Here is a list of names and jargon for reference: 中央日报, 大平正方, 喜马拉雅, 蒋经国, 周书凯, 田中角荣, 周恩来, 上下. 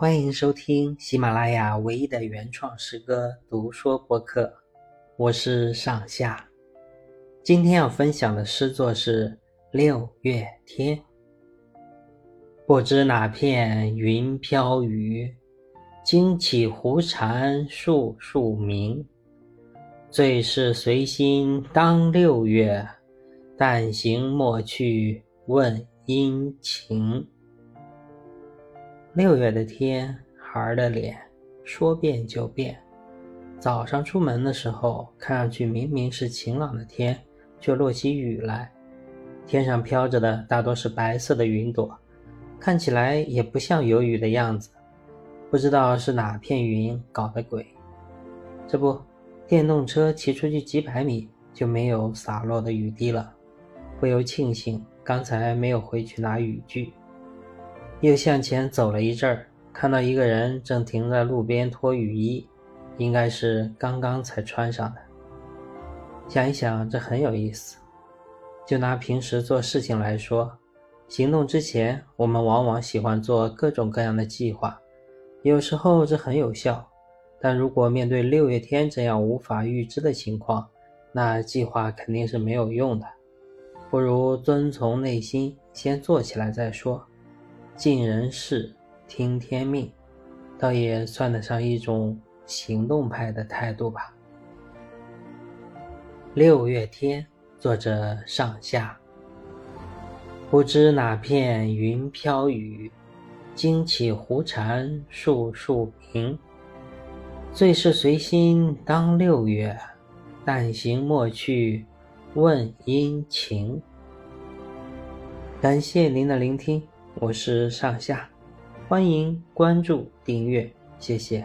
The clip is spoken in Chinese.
欢迎收听喜马拉雅唯一的原创诗歌读说播客，我是上下。今天要分享的诗作是六月天。不知哪片云飘雨，惊起胡蝉树树鸣。最是随心当六月，但行莫去问阴晴。六月的天，孩儿的脸，说变就变。早上出门的时候，看上去明明是晴朗的天，却落起雨来。天上飘着的大多是白色的云朵，看起来也不像有雨的样子。不知道是哪片云搞的鬼。这不，电动车骑出去几百米，就没有洒落的雨滴了，不由庆幸刚才没有回去拿雨具。又向前走了一阵儿，看到一个人正停在路边脱雨衣，应该是刚刚才穿上的。想一想，这很有意思。就拿平时做事情来说，行动之前，我们往往喜欢做各种各样的计划，有时候这很有效，但如果面对六月天这样无法预知的情况，那计划肯定是没有用的。不如遵从内心，先做起来再说。尽人事，听天命，倒也算得上一种行动派的态度吧。六月天，作者上下。不知哪片云飘雨，惊起胡蝉树树鸣。最是随心当六月，但行莫去问阴晴。感谢您的聆听。我是上下，欢迎关注订阅，谢谢。